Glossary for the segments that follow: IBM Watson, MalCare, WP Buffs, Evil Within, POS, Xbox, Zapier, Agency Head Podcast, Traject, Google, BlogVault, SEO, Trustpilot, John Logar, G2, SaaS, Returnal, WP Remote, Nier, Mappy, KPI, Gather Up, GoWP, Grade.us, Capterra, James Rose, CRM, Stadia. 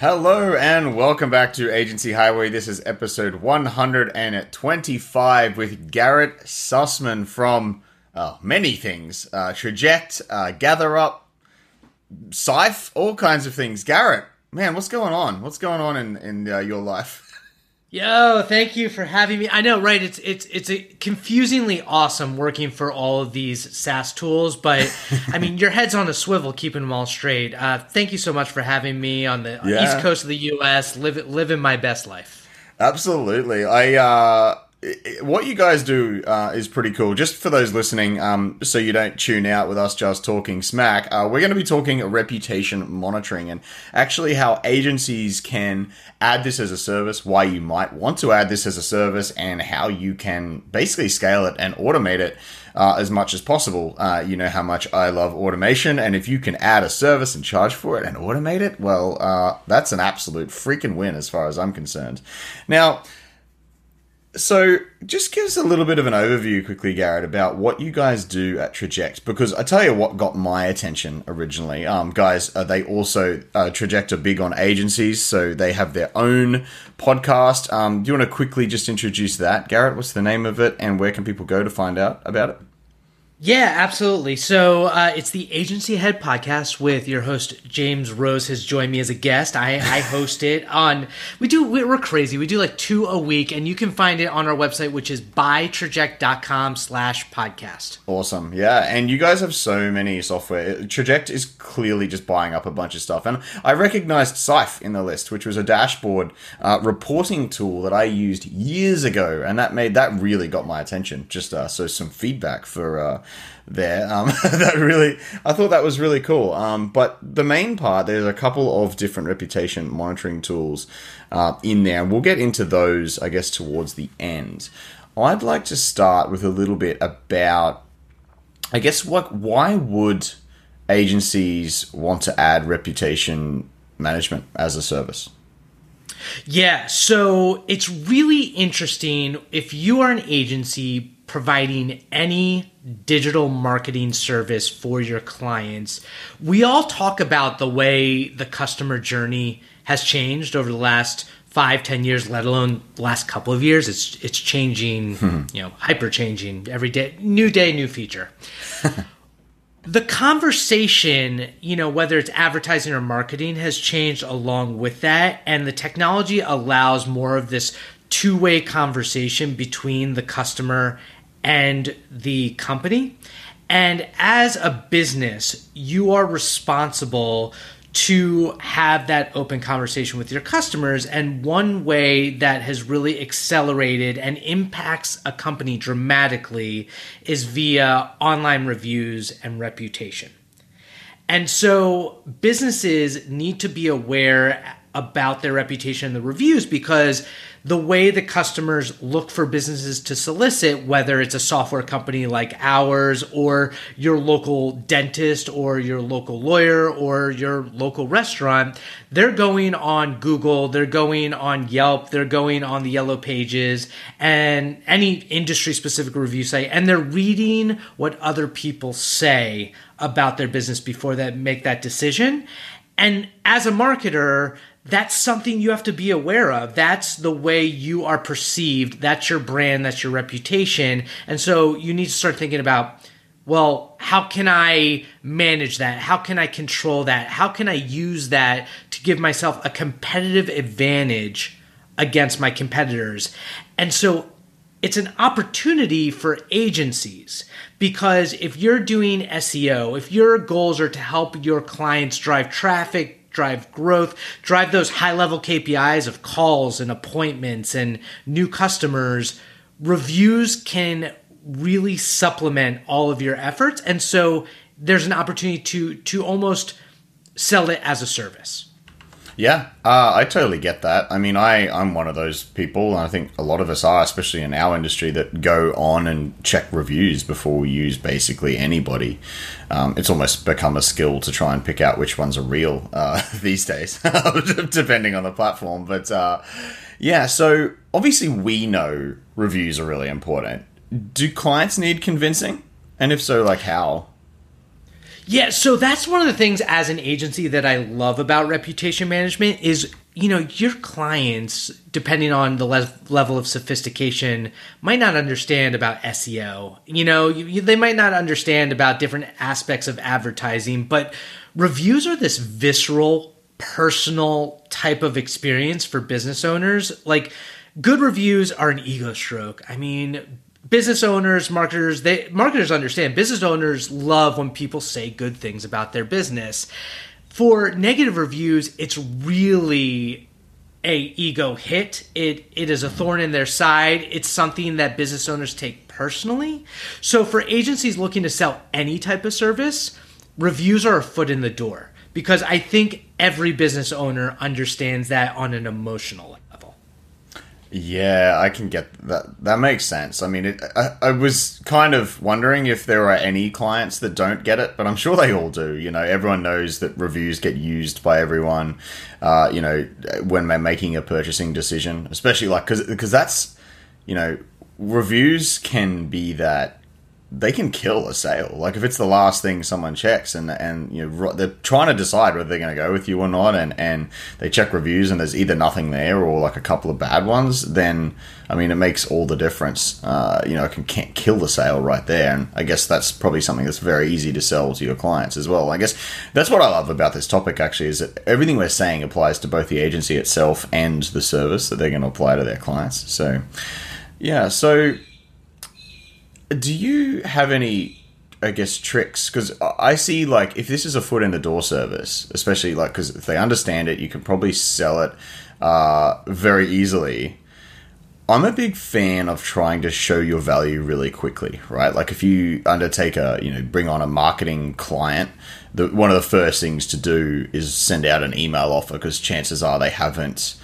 Hello and welcome back to Agency Highway. This is episode 125 with Garrett Sussman from many things. Traject, Gather Up, Syfe, all kinds of things. Garrett, man, what's going on? What's going on in your life? Yo, thank you for having me. I know, right? It's confusingly awesome working for all of these SaaS tools, but I mean, your head's on a swivel, keeping them all straight. Thank you so much for having me on the East Coast of the U.S. Living my best life. Absolutely. What you guys do is pretty cool. Just for those listening, so you don't tune out with us just talking smack, we're going to be talking reputation monitoring and actually how agencies can add this as a service, why you might want to add this as a service, and how you can basically scale it and automate it as much as possible. You know how much I love automation, and if you can add a service and charge for it and automate it, well, that's an absolute freaking win as far as I'm concerned. Now, so just give us a little bit of an overview quickly, Garrett, about what you guys do at Traject, because I tell you what got my attention originally. Guys, they also, Traject are big on agencies, so they have their own podcast. Do you want to quickly just introduce that? Garrett, what's the name of it and where can people go to find out about it? Yeah, absolutely. So it's the Agency Head Podcast with your host, James Rose, has joined me as a guest. I host it on, we're crazy. We do like two a week, and you can find it on our website, which is buytraject.com/podcast. Awesome. Yeah. And you guys have so many software. Traject is clearly just buying up a bunch of stuff. And I recognized Syfe in the list, which was a dashboard reporting tool that I used years ago. And that really got my attention. Just so some feedback for I thought that was really cool. But the main part, there's a couple of different reputation monitoring tools in there. We'll get into those, I guess, towards the end. I'd like to start with a little bit about, I guess, why would agencies want to add reputation management as a service? Yeah, so it's really interesting. If you are an agency providing any digital marketing service for your clients, we all talk about the way the customer journey has changed over the last 5-10 years, let alone the last couple of years. It's changing, hyper changing every day, new feature. The conversation, whether it's advertising or marketing, has changed along with that, and the technology allows more of this two-way conversation between the customer and the company. And as a business, you are responsible to have that open conversation with your customers. And one way that has really accelerated and impacts a company dramatically is via online reviews and reputation. And so businesses need to be aware about their reputation and the reviews, because the way the customers look for businesses to solicit, whether it's a software company like ours or your local dentist or your local lawyer or your local restaurant, they're going on Google, they're going on Yelp, they're going on the Yellow Pages and any industry-specific review site, and they're reading what other people say about their business before they make that decision. And as a marketer, that's something you have to be aware of. That's the way you are perceived. That's your brand. That's your reputation. And so you need to start thinking about, well, how can I manage that? How can I control that? How can I use that to give myself a competitive advantage against my competitors? And so it's an opportunity for agencies, because if you're doing SEO, if your goals are to help your clients drive traffic, drive growth, drive those high-level KPIs of calls and appointments and new customers, reviews can really supplement all of your efforts. And so there's an opportunity to almost sell it as a service. Yeah, I totally get that. I mean, I'm one of those people, and I think a lot of us are, especially in our industry, that go on and check reviews before we use basically anybody. It's almost become a skill to try and pick out which ones are real these days, depending on the platform. But yeah, so obviously we know reviews are really important. Do clients need convincing? And if so, like how? Yeah, so that's one of the things as an agency that I love about reputation management is, you know, your clients, depending on the level of sophistication, might not understand about SEO. You know, they might not understand about different aspects of advertising, but reviews are this visceral, personal type of experience for business owners. Like, good reviews are an ego stroke. I mean, business owners, marketers understand. Business owners love when people say good things about their business. For negative reviews, it's really a ego hit. It is a thorn in their side. It's something that business owners take personally. So for agencies looking to sell any type of service, reviews are a foot in the door because I think every business owner understands that on an emotional level. Yeah, I can get that. That makes sense. I mean, I was kind of wondering if there are any clients that don't get it, but I'm sure they all do. You know, everyone knows that reviews get used by everyone, you know, when they're making a purchasing decision, especially like because that's, you know, reviews can be that. They can kill a sale. Like if it's the last thing someone checks and you know they're trying to decide whether they're going to go with you or not, and they check reviews and there's either nothing there or like a couple of bad ones, then I mean it makes all the difference. You know, it can't kill the sale right there, and I guess that's probably something that's very easy to sell to your clients as well. I guess that's what I love about this topic actually is that everything we're saying applies to both the agency itself and the service that they're going to apply to their clients. So yeah, so. Do you have any, I guess, tricks? Because I see, like, if this is a foot in the door service, especially, like, because if they understand it, you can probably sell it very easily. I'm a big fan of trying to show your value really quickly, right? Like, if you undertake bring on a marketing client, one of the first things to do is send out an email offer because chances are they haven't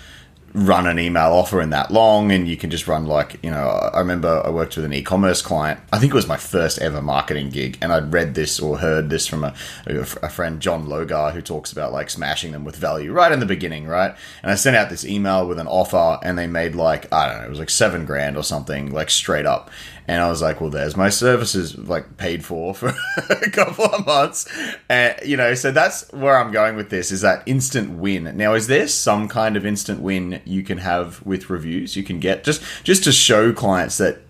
run an email offer in that long, and you can just run like, you know, I remember I worked with an e-commerce client. I think it was my first ever marketing gig, and I'd read this or heard this from a friend, John Logar, who talks about like smashing them with value right in the beginning, right? And I sent out this email with an offer, and they made like, I don't know, it was like $7,000 or something, like straight up. And I was like, well, there's my services like paid for a couple of months. You know, so that's where I'm going with this is that instant win. Now, is there some kind of instant win you can have with reviews you can get just to show clients that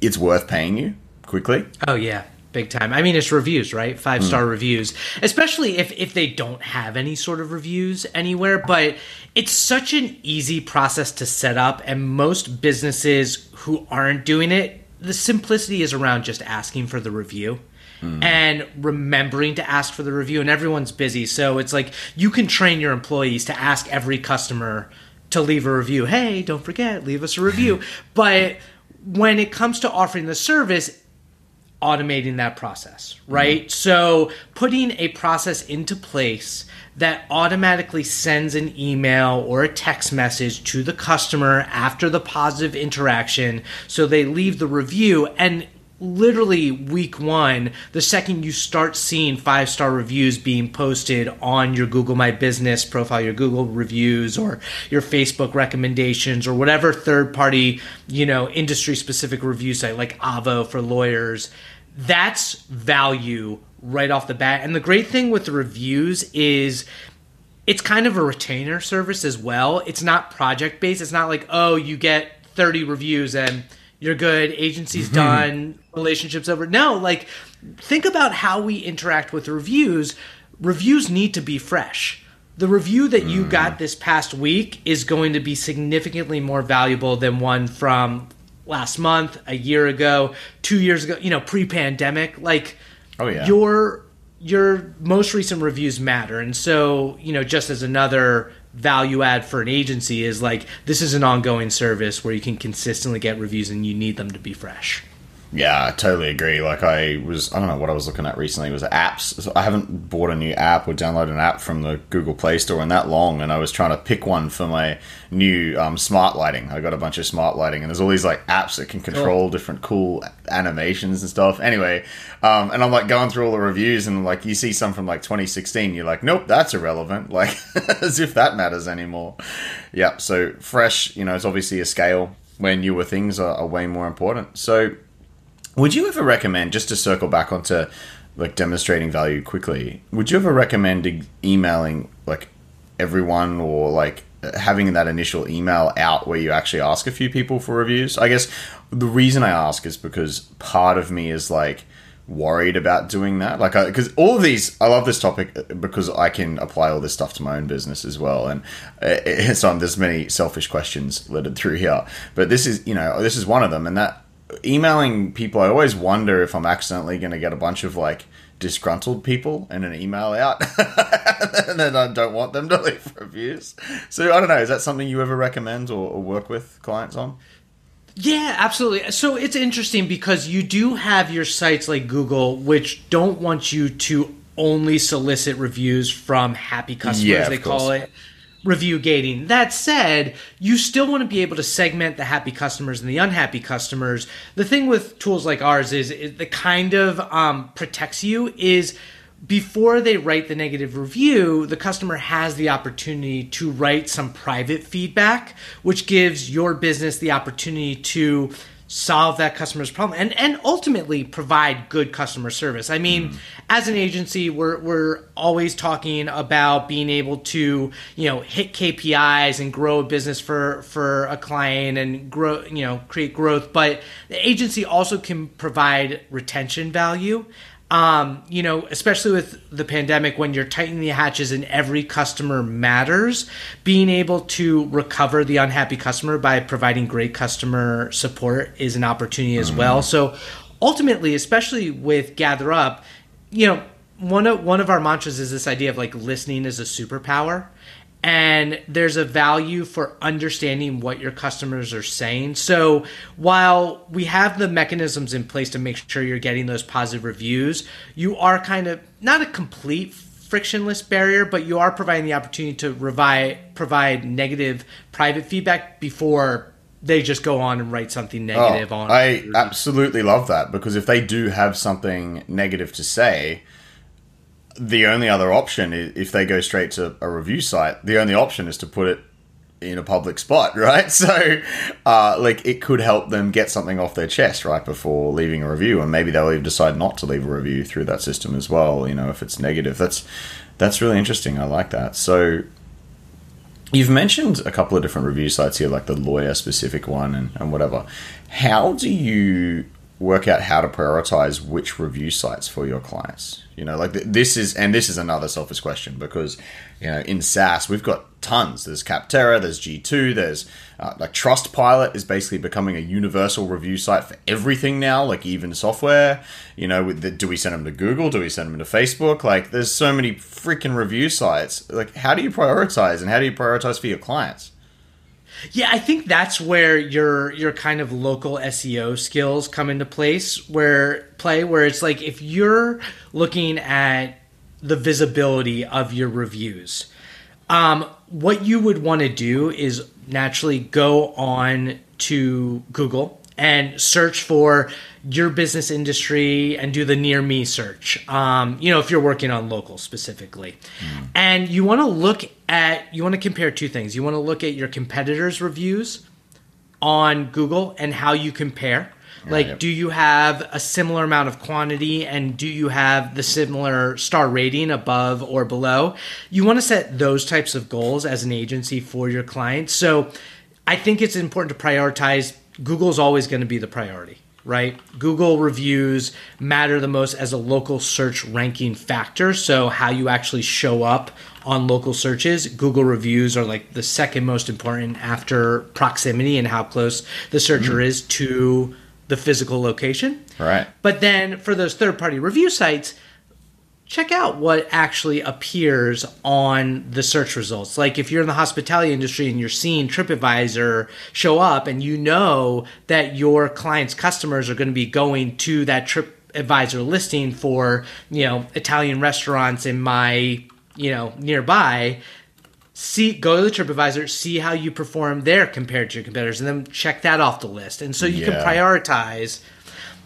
it's worth paying you quickly? Oh, yeah. Big time. I mean, it's reviews, right? 5-star reviews, especially if they don't have any sort of reviews anywhere. But it's such an easy process to set up. And most businesses who aren't doing it, the simplicity is around just asking for the review and remembering to ask for the review. And everyone's busy. So it's like you can train your employees to ask every customer to leave a review. Hey, don't forget, leave us a review. But when it comes to offering the service, automating that process, right? Mm-hmm. So putting a process into place that automatically sends an email or a text message to the customer after the positive interaction so they leave the review. And literally week one, the second you start seeing 5-star reviews being posted on your Google My Business profile, your Google reviews or your Facebook recommendations or whatever third-party, you know, industry-specific review site like Avvo for lawyers, that's value right off the bat. And the great thing with the reviews is it's kind of a retainer service as well. It's not project-based. It's not like, oh, you get 30 reviews and you're good, agency's done, relationship's over. No, like think about how we interact with reviews. Reviews need to be fresh. The review that you got this past week is going to be significantly more valuable than one from last month, a year ago, 2 years ago, you know, pre-pandemic. Like, oh, yeah. Your most recent reviews matter. And so, you know, just as another value add for an agency is like, this is an ongoing service where you can consistently get reviews and you need them to be fresh. Yeah, I totally agree. Like I don't know what I was looking at recently. It was apps. So I haven't bought a new app or downloaded an app from the Google Play Store in that long. And I was trying to pick one for my new smart lighting. I got a bunch of smart lighting, and there's all these like apps that can control different cool animations and stuff. Anyway, and I'm like going through all the reviews, and like you see some from like 2016. You're like, nope, that's irrelevant. Like as if that matters anymore. Yeah. So fresh, you know, it's obviously a scale where newer things are way more important. So. Would you ever recommend, just to circle back onto like demonstrating value quickly, would you ever recommend emailing like everyone, or like having that initial email out where you actually ask a few people for reviews? I guess the reason I ask is because part of me is like worried about doing that. Like, because all of these, I love this topic because I can apply all this stuff to my own business as well. And so there's many selfish questions littered through here, but this is, you know, this is one of them. And that, emailing people, I always wonder if I'm accidentally going to get a bunch of like disgruntled people in an email out and then I don't want them to leave reviews. So I don't know, is that something you ever recommend or work with clients on? Yeah, absolutely. So it's interesting because you do have your sites like Google, which don't want you to only solicit reviews from happy customers, they call it. Review gating. That said, you still want to be able to segment the happy customers and the unhappy customers. The thing with tools like ours is the kind of protects you is before they write the negative review, the customer has the opportunity to write some private feedback, which gives your business the opportunity to solve that customer's problem and ultimately provide good customer service. I mean, as an agency, we're always talking about being able to, you know, hit KPIs and grow a business for a client and grow, you know, create growth. But the agency also can provide retention value. You know, especially with the pandemic, when you're tightening the hatches and every customer matters, being able to recover the unhappy customer by providing great customer support is an opportunity as well. So ultimately, especially with Gather Up, you know, one of our mantras is this idea of like listening is a superpower. And there's a value for understanding what your customers are saying. So while we have the mechanisms in place to make sure you're getting those positive reviews, you are kind of not a complete frictionless barrier, but you are providing the opportunity to provide negative private feedback before they just go on and write something negative on. I absolutely love that, because if they do have something negative to say, the only other option is, if they go straight to a review site, the only option is to put it in a public spot, right? So, like, it could help them get something off their chest right before leaving a review, and maybe they'll even decide not to leave a review through that system as well, you know, if it's negative. That's really interesting. I like that. So you've mentioned a couple of different review sites here, like the lawyer-specific one and whatever. How do you work out how to prioritize which review sites for your clients? You know, like this is another selfish question, because, you know, in SaaS, we've got tons. There's Capterra, there's G2, there's like Trustpilot is basically becoming a universal review site for everything now, like even software. You know, do we send them to Google? Do we send them to Facebook? Like, there's so many freaking review sites. Like, how do you prioritize, and how do you prioritize for your clients? Yeah, I think that's where your kind of local SEO skills come into place, where it's like if you're looking at the visibility of your reviews, what you would want to do is naturally go on to Google and search for your business industry and do the near me search, you know, if you're working on local specifically. And you want to compare two things. You want to look at your competitors' reviews on Google and how you compare. Like, do you have a similar amount of quantity, and do you have the similar star rating above or below? You want to set those types of goals as an agency for your clients. So I think it's important to prioritize. Google's always going to be the priority, right? Google reviews matter the most as a local search ranking factor. So how you actually show up on local searches, Google reviews are like the second most important after proximity and how close the searcher is to the physical location. Right. But then for those third-party review sites, check out what actually appears on the search results. Like if you're in the hospitality industry and you're seeing TripAdvisor show up and you know that your client's customers are going to be going to that TripAdvisor listing for, you know, Italian restaurants in my, you know, nearby, go to the TripAdvisor, see how you perform there compared to your competitors, and then check that off the list. And so you can prioritize.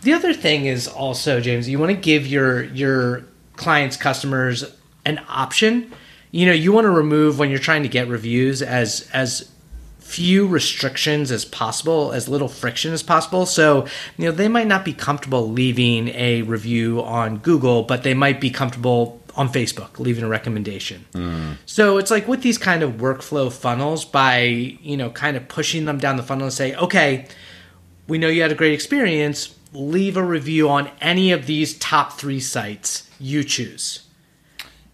The other thing is also, James, you want to give your clients, customers an option. You know, you want to remove, when you're trying to get reviews, as few restrictions as possible, as little friction as possible. So, you know, they might not be comfortable leaving a review on Google, but they might be comfortable on Facebook leaving a recommendation. So it's like with these kind of workflow funnels, by, you know, kind of pushing them down the funnel and say, okay, we know you had a great experience, leave a review on any of these top three sites you choose.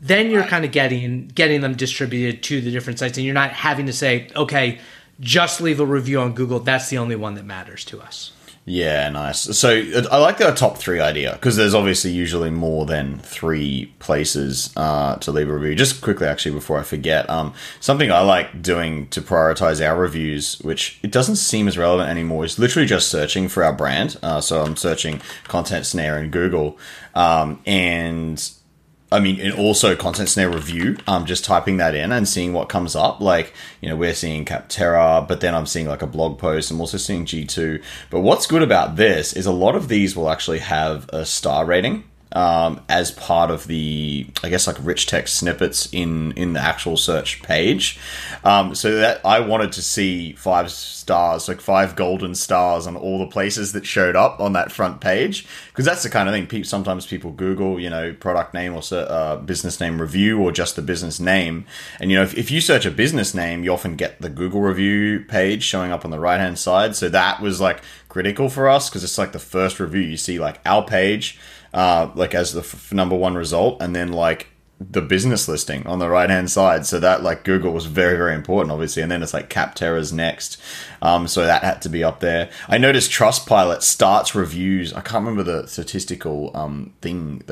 Then you're kind of getting them distributed to the different sites, and you're not having to say, okay, just leave a review on Google. That's the only one that matters to us. Yeah, nice. So I like the top three idea, because there's obviously usually more than three places to leave a review. Just quickly, actually, before I forget, something I like doing to prioritize our reviews, which it doesn't seem as relevant anymore, is literally just searching for our brand. So I'm searching Content Snare in Google, and I mean, and also Content Snare review, just typing that in and seeing what comes up. Like, you know, we're seeing Capterra, but then I'm seeing like a blog post. I'm also seeing G2. But what's good about this is a lot of these will actually have a star rating as part of the, I guess, like rich text snippets in the actual search page. So that I wanted to see 5 stars, like 5 golden stars on all the places that showed up on that front page, because that's the kind of thing sometimes people Google, you know, product name or business name review, or just the business name. And, you know, if you search a business name, you often get the Google review page showing up on the right-hand side. So that was like critical for us, because it's like the first review you see, like our page, like as the number one result, and then like the business listing on the right hand side. So that, like, Google was very, very important, obviously. And then it's like Capterra's next. So that had to be up there. I noticed Trustpilot starts reviews. I can't remember the statistical thing.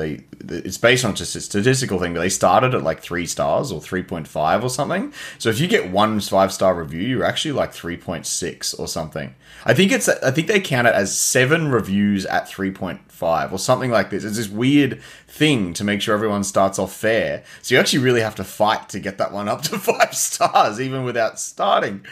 It's based on just a statistical thing, but they started at like 3 stars or 3.5 or something. So if you get 1 5-star review, you're actually like 3.6 or something. I think they count it as 7 reviews at 3.5 or something like this. It's this weird thing to make sure everyone starts off fair. So you actually really have to fight to get that one up to 5 stars, even without starting.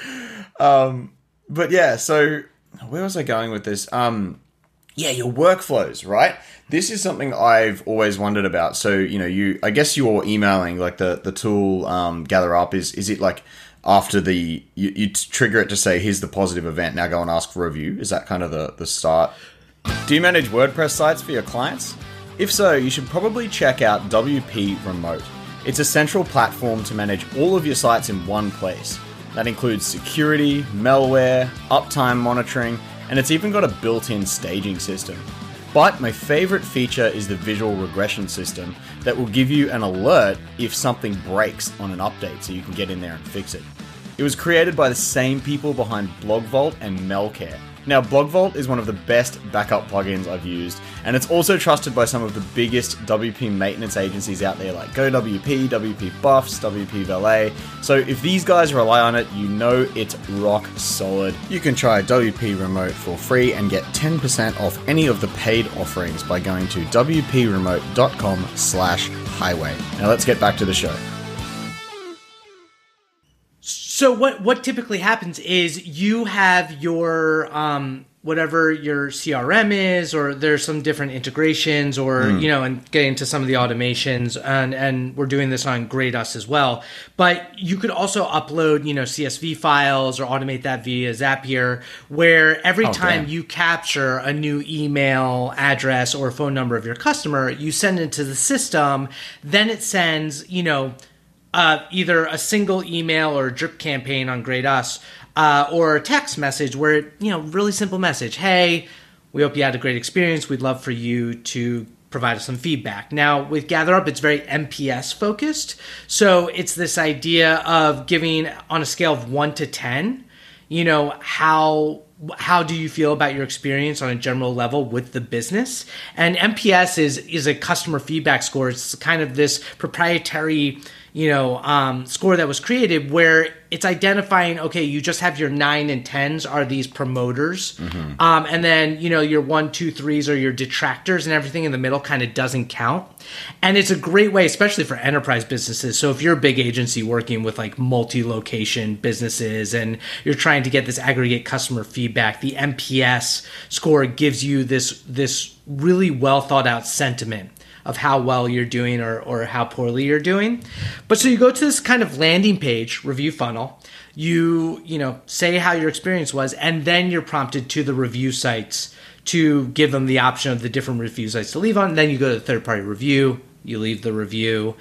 But yeah, so where was I going with this? Yeah, your workflows, right? This is something I've always wondered about. So, you know, I guess you're emailing, like the tool Gather Up, is it like after you trigger it to say, here's the positive event, now go and ask for a review? Is that kind of the start? Do you manage WordPress sites for your clients? If so, you should probably check out WP Remote. It's a central platform to manage all of your sites in one place. That includes security, malware, uptime monitoring, and it's even got a built-in staging system. But my favorite feature is the visual regression system that will give you an alert if something breaks on an update, so you can get in there and fix it. It was created by the same people behind BlogVault and MalCare. Now, BlogVault is one of the best backup plugins I've used, and it's also trusted by some of the biggest WP maintenance agencies out there, like GoWP, WP Buffs, WP Valet. So if these guys rely on it, you know it's rock solid. You can try WP Remote for free and get 10% off any of the paid offerings by going to wpremote.com/highway. Now let's get back to the show. So what typically happens is you have your whatever your CRM is, or there's some different integrations, or you know, and get into some of the automations, and we're doing this on Grade.us as well. But you could also upload, you know, CSV files or automate that via Zapier, where every time you capture a new email address or phone number of your customer, you send it to the system, then it sends, you know, either a single email or a drip campaign on Grade.us, or a text message where, you know, really simple message. Hey, we hope you had a great experience. We'd love for you to provide us some feedback. Now, with Gather Up, it's very MPS focused. So it's this idea of giving on a scale of 1 to 10, you know, how do you feel about your experience on a general level with the business? And MPS is a customer feedback score. It's kind of this proprietary, you know, score that was created where it's identifying, okay, you just have your 9 and 10s are these promoters. Mm-hmm. And then, you know, your 1, 2, 3s are your detractors, and everything in the middle kind of doesn't count. And it's a great way, especially for enterprise businesses. So if you're a big agency working with like multi-location businesses and you're trying to get this aggregate customer feedback, the MPS score gives you this really well thought out sentiment of how well you're doing or how poorly you're doing. But so you go to this kind of landing page review funnel, you know, say how your experience was, and then you're prompted to the review sites to give them the option of the different review sites to leave on. Then you go to the third-party review, you leave the review,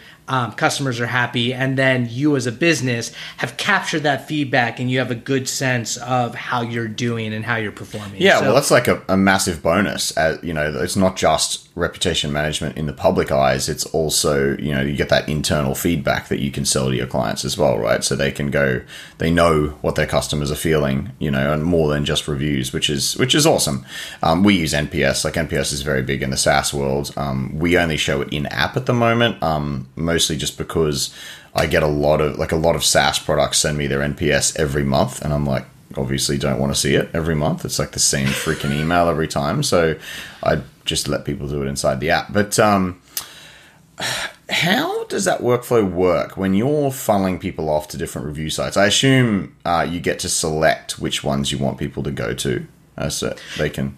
customers are happy, and then you as a business have captured that feedback and you have a good sense of how you're doing and how you're performing. Yeah, so, well, that's like a massive bonus. You know, it's not just reputation management in the public eyes, it's also, you know, you get that internal feedback that you can sell to your clients as well, right? So they can go, they know what their customers are feeling, you know, and more than just reviews, which is awesome. We use NPS. Like, NPS is very big in the SaaS world. We only show it in app at the moment, mostly just because I get a lot of SaaS products send me their NPS every month, and I'm like, obviously don't want to see it every month. It's like the same freaking email every time. So I just let people do it inside the app. But how does that workflow work when you're funneling people off to different review sites? I assume you get to select which ones you want people to go to, so they can...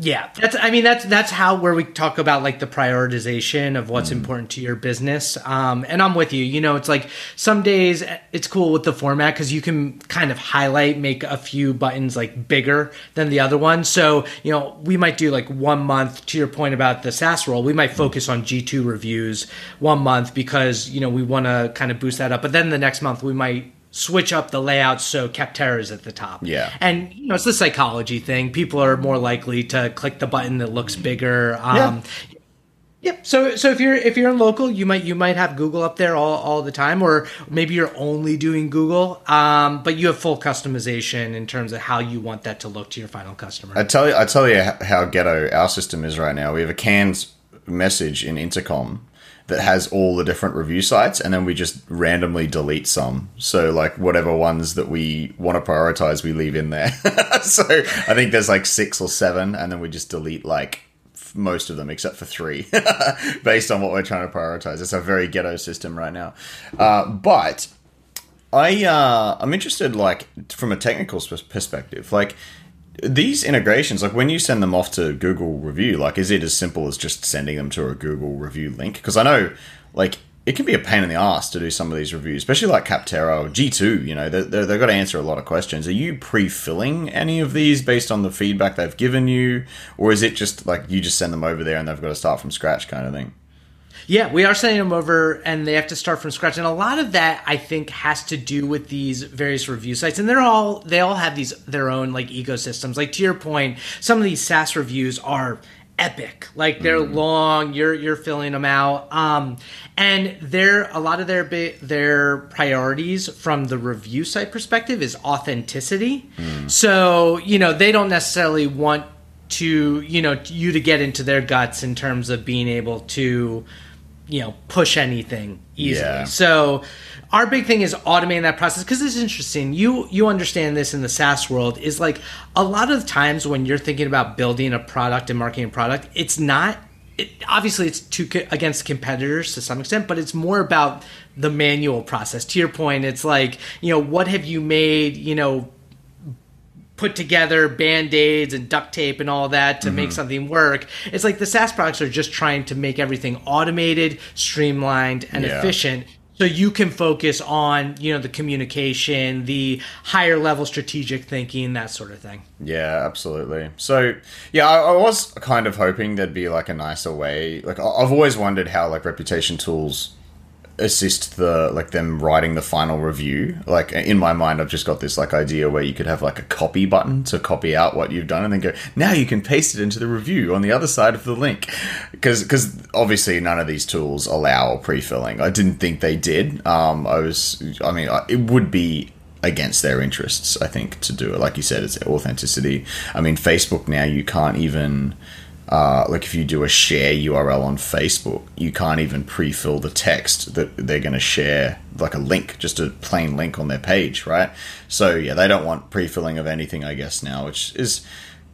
Yeah. That's how, where we talk about like the prioritization of what's important to your business. And I'm with you, you know, it's like some days it's cool with the format because you can kind of highlight, make a few buttons like bigger than the other one. So, you know, we might do like 1 month, to your point about the SaaS role, we might focus on G2 reviews 1 month because, you know, we want to kind of boost that up. But then the next month we might switch up the layout so Capterra is at the top. Yeah. And, you know, it's the psychology thing. People are more likely to click the button that looks bigger. Yep. So if you're in local, you might have Google up there all the time, or maybe you're only doing Google, but you have full customization in terms of how you want that to look to your final customer. I tell you how ghetto our system is right now. We have a canned message in intercom that has all the different review sites, and then we just randomly delete some. So like whatever ones that we want to prioritize, we leave in there. So I think there's like 6 or 7, and then we just delete like most of them except for 3 based on what we're trying to prioritize. It's a very ghetto system right now. But I'm interested, like from a technical perspective, like these integrations, like when you send them off to Google Review, like is it as simple as just sending them to a Google Review link? Because I know, like, it can be a pain in the ass to do some of these reviews, especially like Capterra or G2, you know, they've got to answer a lot of questions. Are you pre-filling any of these based on the feedback they've given you? Or is it just like you just send them over there and they've got to start from scratch kind of thing? Yeah, we are sending them over and they have to start from scratch. And a lot of that, I think, has to do with these various review sites. And they all have these their own like ecosystems. Like to your point, some of these SaaS reviews are epic. Like they're long, you're filling them out. And a lot of their priorities from the review site perspective is authenticity. So, you know, they don't necessarily want to, you know, you to get into their guts in terms of being able to, you know, push anything easily. Yeah. So our big thing is automating that process, because it's interesting. You understand this in the SaaS world, is like a lot of times when you're thinking about building a product and marketing a product, it's not, obviously it's against competitors to some extent, but it's more about the manual process. To your point, it's like, you know, what have you made, you know, put together Band-Aids and duct tape and all that to make something work. It's like the SaaS products are just trying to make everything automated, streamlined, and efficient. So you can focus on, you know, the communication, the higher level strategic thinking, that sort of thing. Yeah, absolutely. So, yeah, I was kind of hoping there'd be like a nicer way. Like I've always wondered how like reputation tools assist the like them writing the final review. Like in my mind, I've just got this like idea where you could have like a copy button to copy out what you've done and then go, now you can paste it into the review on the other side of the link, because obviously none of these tools allow pre-filling. I didn't think they did. I mean, it would be against their interests, I think, to do it. Like you said, it's authenticity. I mean, Facebook now, you can't even... like if you do a share URL on Facebook, you can't even pre-fill the text that they're going to share, like a link, just a plain link on their page, right? So yeah, they don't want pre-filling of anything, I guess, now, which is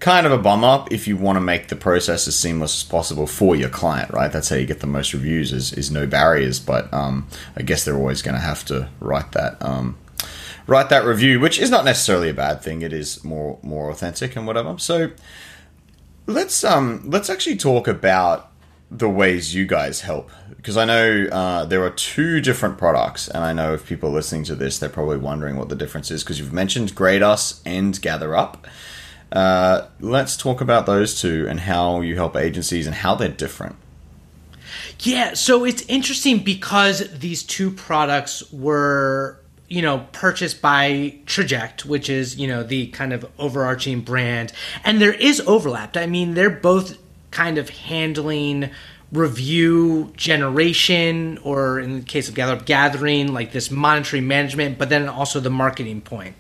kind of a bummer if you want to make the process as seamless as possible for your client, right? That's how you get the most reviews, is no barriers. But I guess they're always going to have to write that review, which is not necessarily a bad thing. It is more authentic and whatever. So let's actually talk about the ways you guys help, because I know there are two different products, and I know if people are listening to this, they're probably wondering what the difference is, because you've mentioned Grade.us and Gather Up. Let's talk about those two and how you help agencies and how they're different. Yeah, so it's interesting because these two products were, you know, purchased by Traject, which is, you know, the kind of overarching brand. And there is overlap. I mean, they're both kind of handling review generation, or in the case of Gather Up, gathering, like this monitoring management, but then also the marketing point.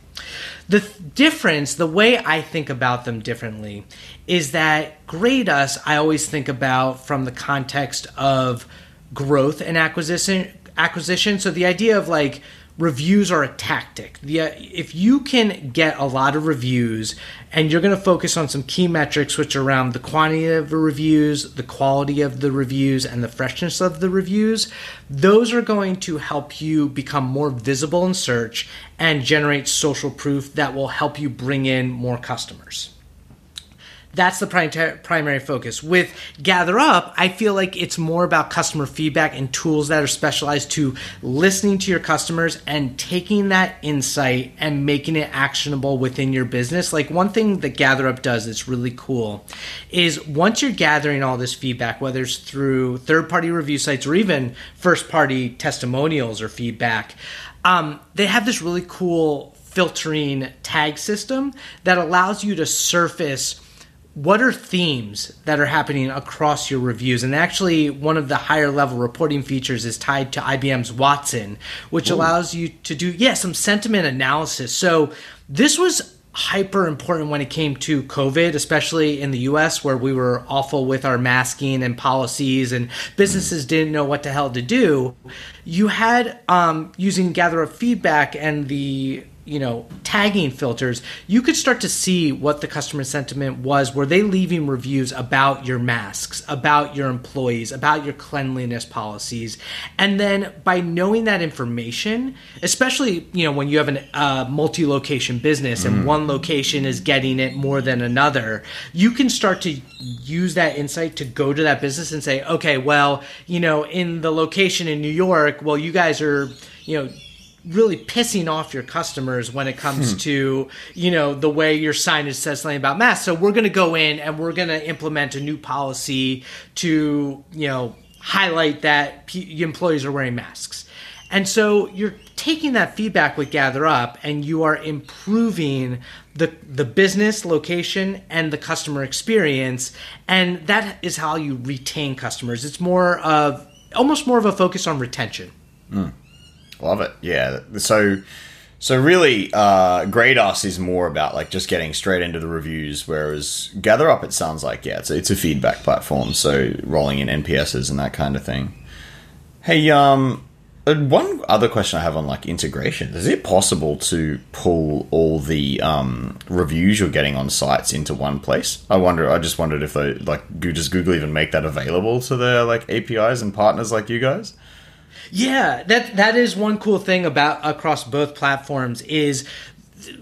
The difference, the way I think about them differently, is that Grade.us, I always think about from the context of growth and acquisition. So the idea of like, reviews are a tactic. If you can get a lot of reviews and you're going to focus on some key metrics, which are around the quantity of the reviews, the quality of the reviews, and the freshness of the reviews, those are going to help you become more visible in search and generate social proof that will help you bring in more customers. That's the primary focus. With Gather Up, I feel like it's more about customer feedback and tools that are specialized to listening to your customers and taking that insight and making it actionable within your business. Like one thing that Gather Up does that's really cool is once you're gathering all this feedback, whether it's through third-party review sites or even first-party testimonials or feedback, they have this really cool filtering tag system that allows you to surface what are themes that are happening across your reviews. And actually, one of the higher level reporting features is tied to IBM's Watson, which allows you to do, some sentiment analysis. So this was hyper important when it came to COVID, especially in the US, where we were awful with our masking and policies and businesses didn't know what the hell to do. You had, using Gather Up feedback and the tagging filters, you could start to see what the customer sentiment was. Were they leaving reviews about your masks, about your employees, about your cleanliness policies? And then by knowing that information, especially, when you have a multi-location business and one location is getting it more than another, you can start to use that insight to go to that business and say, okay, well, in the location in New York, well, you guys are, really pissing off your customers when it comes to, the way your signage says something about masks. So we're going to go in and we're going to implement a new policy to, highlight that employees are wearing masks. And so you're taking that feedback with Gather Up and you are improving the business location and the customer experience. And that is how you retain customers. It's almost more of a focus on retention. Mm. Love it. Yeah. So really, Grade.us is more about like just getting straight into the reviews, whereas Gather Up, it sounds like, it's a feedback platform. So rolling in NPSs and that kind of thing. Hey, one other question I have on like integration. Is it possible to pull all the reviews you're getting on sites into one place? I just wondered if they, does Google even make that available to their like APIs and partners like you guys? Yeah, that is one cool thing about across both platforms is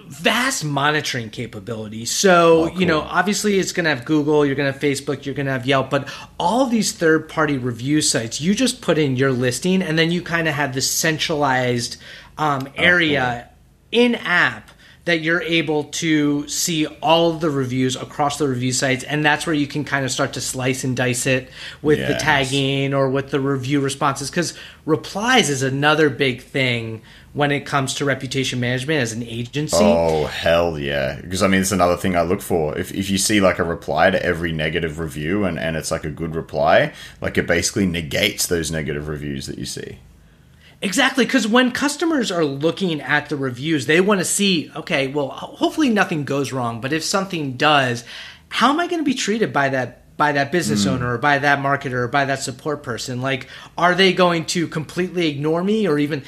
vast monitoring capability. So, cool. Obviously it's going to have Google, you're going to have Facebook, you're going to have Yelp, but all these third-party review sites, you just put in your listing and then you kind of have this centralized area in-app that you're able to see all the reviews across the review sites. And that's where you can kind of start to slice and dice it with the tagging or with the review responses. Because replies is another big thing when it comes to reputation management as an agency. Oh, hell yeah. Because, it's another thing I look for. If you see, like, a reply to every negative review and it's, like, a good reply, like, it basically negates those negative reviews that you see. Exactly, because when customers are looking at the reviews, they want to see, okay, well, hopefully nothing goes wrong, but if something does, how am I going to be treated by that business owner or by that marketer or by that support person? Like, are they going to completely ignore me or even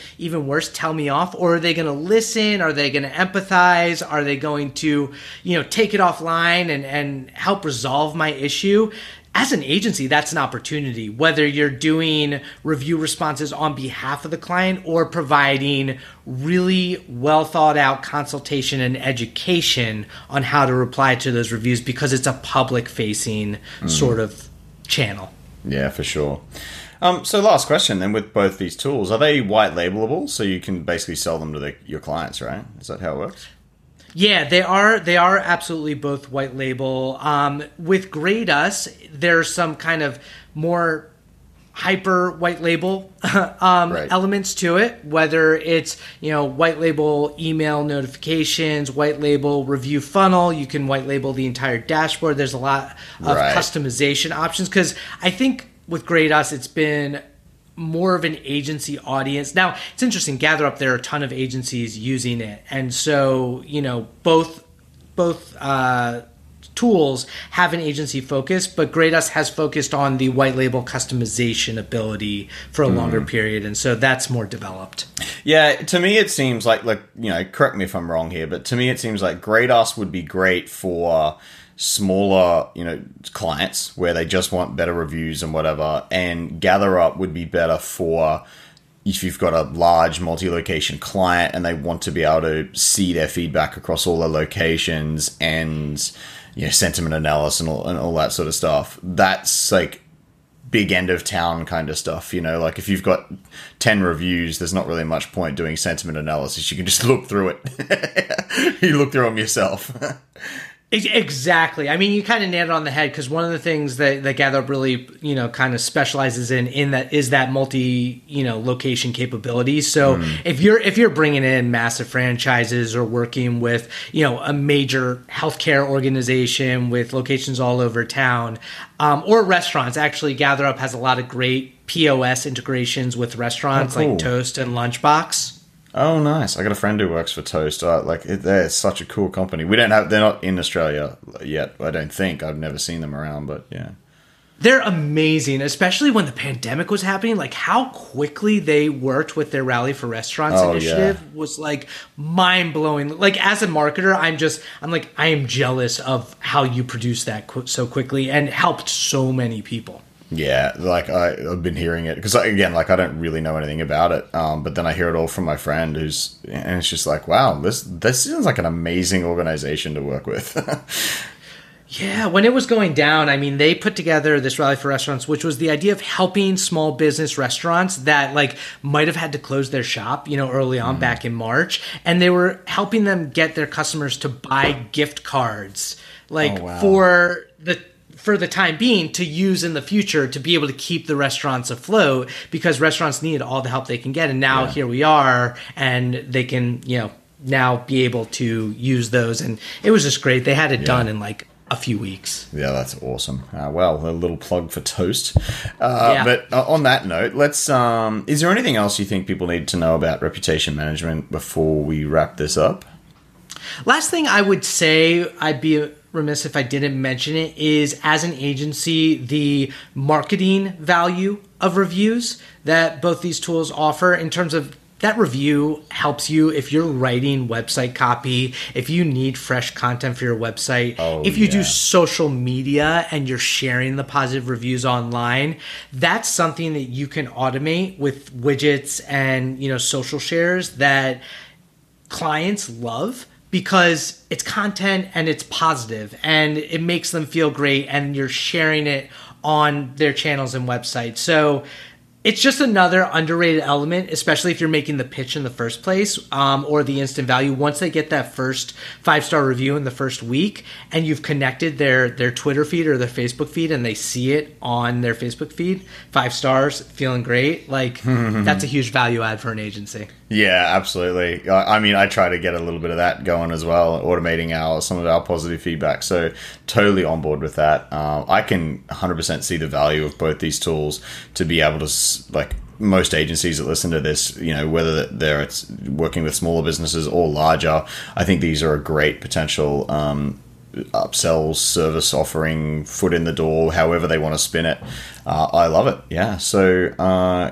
worse, tell me off? Or are they going to listen? Are they going to empathize? Are they going to, you know, take it offline and help resolve my issue? As an agency, that's an opportunity, whether you're doing review responses on behalf of the client or providing really well thought out consultation and education on how to reply to those reviews, because it's a public facing sort of channel. Yeah, for sure. So last question then, with both these tools, are they white labelable? So you can basically sell them to your clients, right? Is that how it works? Yeah, they are absolutely both white label. With Grade.us, there's some kind of more hyper white label elements to it, whether it's, you know, white label email notifications, white label review funnel, you can white label the entire dashboard. There's a lot of customization options, because I think with Grade.us, it's been more of an agency audience. Now, it's interesting, Gather Up, there are a ton of agencies using it. And so, you know, both tools have an agency focus, but Grade.us has focused on the white label customization ability for a longer period. And so that's more developed. Yeah, to me, it seems like, you know, correct me if I'm wrong here, but to me, it seems like Grade.us would be great for smaller, you know, clients where they just want better reviews and whatever, and Gather Up would be better for if you've got a large multi-location client and they want to be able to see their feedback across all their locations and, you know, sentiment analysis and all that sort of stuff. That's like big end of town kind of stuff, you know, like if you've got 10 reviews, there's not really much point doing sentiment analysis. You can just look through it. You look through them yourself. Exactly. I mean, you kind of nailed it on the head, because one of the things that Gather Up really, you know, kind of specializes in that is that multi, you know, location capability. So if you're bringing in massive franchises or working with, you know, a major healthcare organization with locations all over town, or restaurants, actually, Gather Up has a lot of great POS integrations with restaurants like Toast and Lunchbox. Oh, nice! I got a friend who works for Toast. They're such a cool company. They're not in Australia yet, I don't think. I've never seen them around, but yeah, they're amazing. Especially when the pandemic was happening, like how quickly they worked with their Rally for Restaurants initiative was like mind blowing. Like as a marketer, I am jealous of how you produced that so quickly and helped so many people. Yeah, like I've been hearing it because, again, like I don't really know anything about it, but then I hear it all from my friend, and it's just like, wow, this sounds like an amazing organization to work with. Yeah, when it was going down, I mean, they put together this Rally for Restaurants, which was the idea of helping small business restaurants that like might have had to close their shop, you know, early on back in March, and they were helping them get their customers to buy gift cards, like for the time being, to use in the future to be able to keep the restaurants afloat, because restaurants need all the help they can get. And now here we are, and they can, you know, now be able to use those. And it was just great. They had it done in like a few weeks. Yeah, that's awesome. Well, a little plug for Toast. But on that note, let's, is there anything else you think people need to know about reputation management before we wrap this up? Last thing I would say, I'd be remiss if I didn't mention it, is as an agency, the marketing value of reviews that both these tools offer, in terms of that review helps you if you're writing website copy, if you need fresh content for your website, if you do social media and you're sharing the positive reviews online. That's something that you can automate with widgets and, you know, social shares that clients love, because it's content and it's positive and it makes them feel great, and you're sharing it on their channels and websites. So it's just another underrated element, especially if you're making the pitch in the first place, or the instant value. Once they get that first 5-star review in the first week, and you've connected their Twitter feed or their Facebook feed, and they see it on their Facebook feed, 5 stars, feeling great, like that's a huge value add for an agency. Yeah, absolutely. I mean, I try to get a little bit of that going as well, automating some of our positive feedback. So totally on board with that. I can 100% see the value of both these tools to be able to like most agencies that listen to this, you know, whether they're working with smaller businesses or larger, I think these are a great potential upsell, service offering, foot in the door, however they want to spin it. I love it. Yeah. So,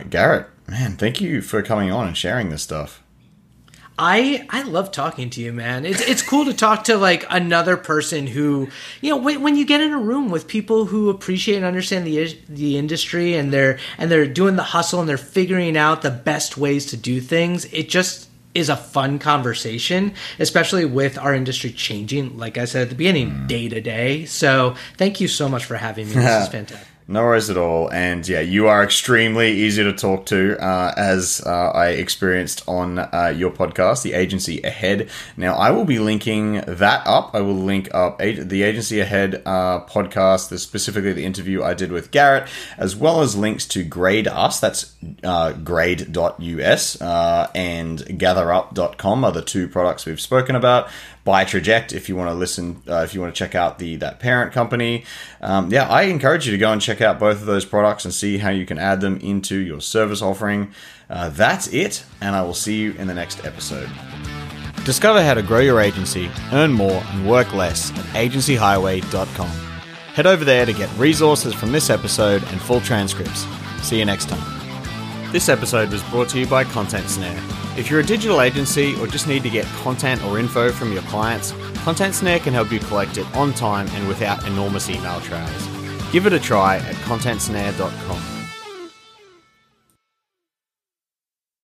Garrett, man, thank you for coming on and sharing this stuff. I love talking to you, man. It's cool to talk to like another person who, you know, when you get in a room with people who appreciate and understand the industry, and they're doing the hustle and they're figuring out the best ways to do things. It just is a fun conversation, especially with our industry changing, like I said at the beginning, day to day. So thank you so much for having me. This is fantastic. No worries at all. And yeah, you are extremely easy to talk to, as I experienced on your podcast, The Agency Ahead. Now, I will be linking that up. I will link up the Agency Ahead podcast, specifically the interview I did with Garrett, as well as links to Grade.us, that's Grade.us, and GatherUp.com are the two products we've spoken about. By Traject, if you want to listen, if you want to check out that parent company. Yeah, I encourage you to go and check out both of those products and see how you can add them into your service offering. That's it, and I will see you in the next episode. Discover how to grow your agency, earn more, and work less at agencyhighway.com. Head over there to get resources from this episode and full transcripts. See you next time. This episode was brought to you by Content Snare. If you're a digital agency or just need to get content or info from your clients, Content Snare can help you collect it on time and without enormous email trails. Give it a try at contentsnare.com.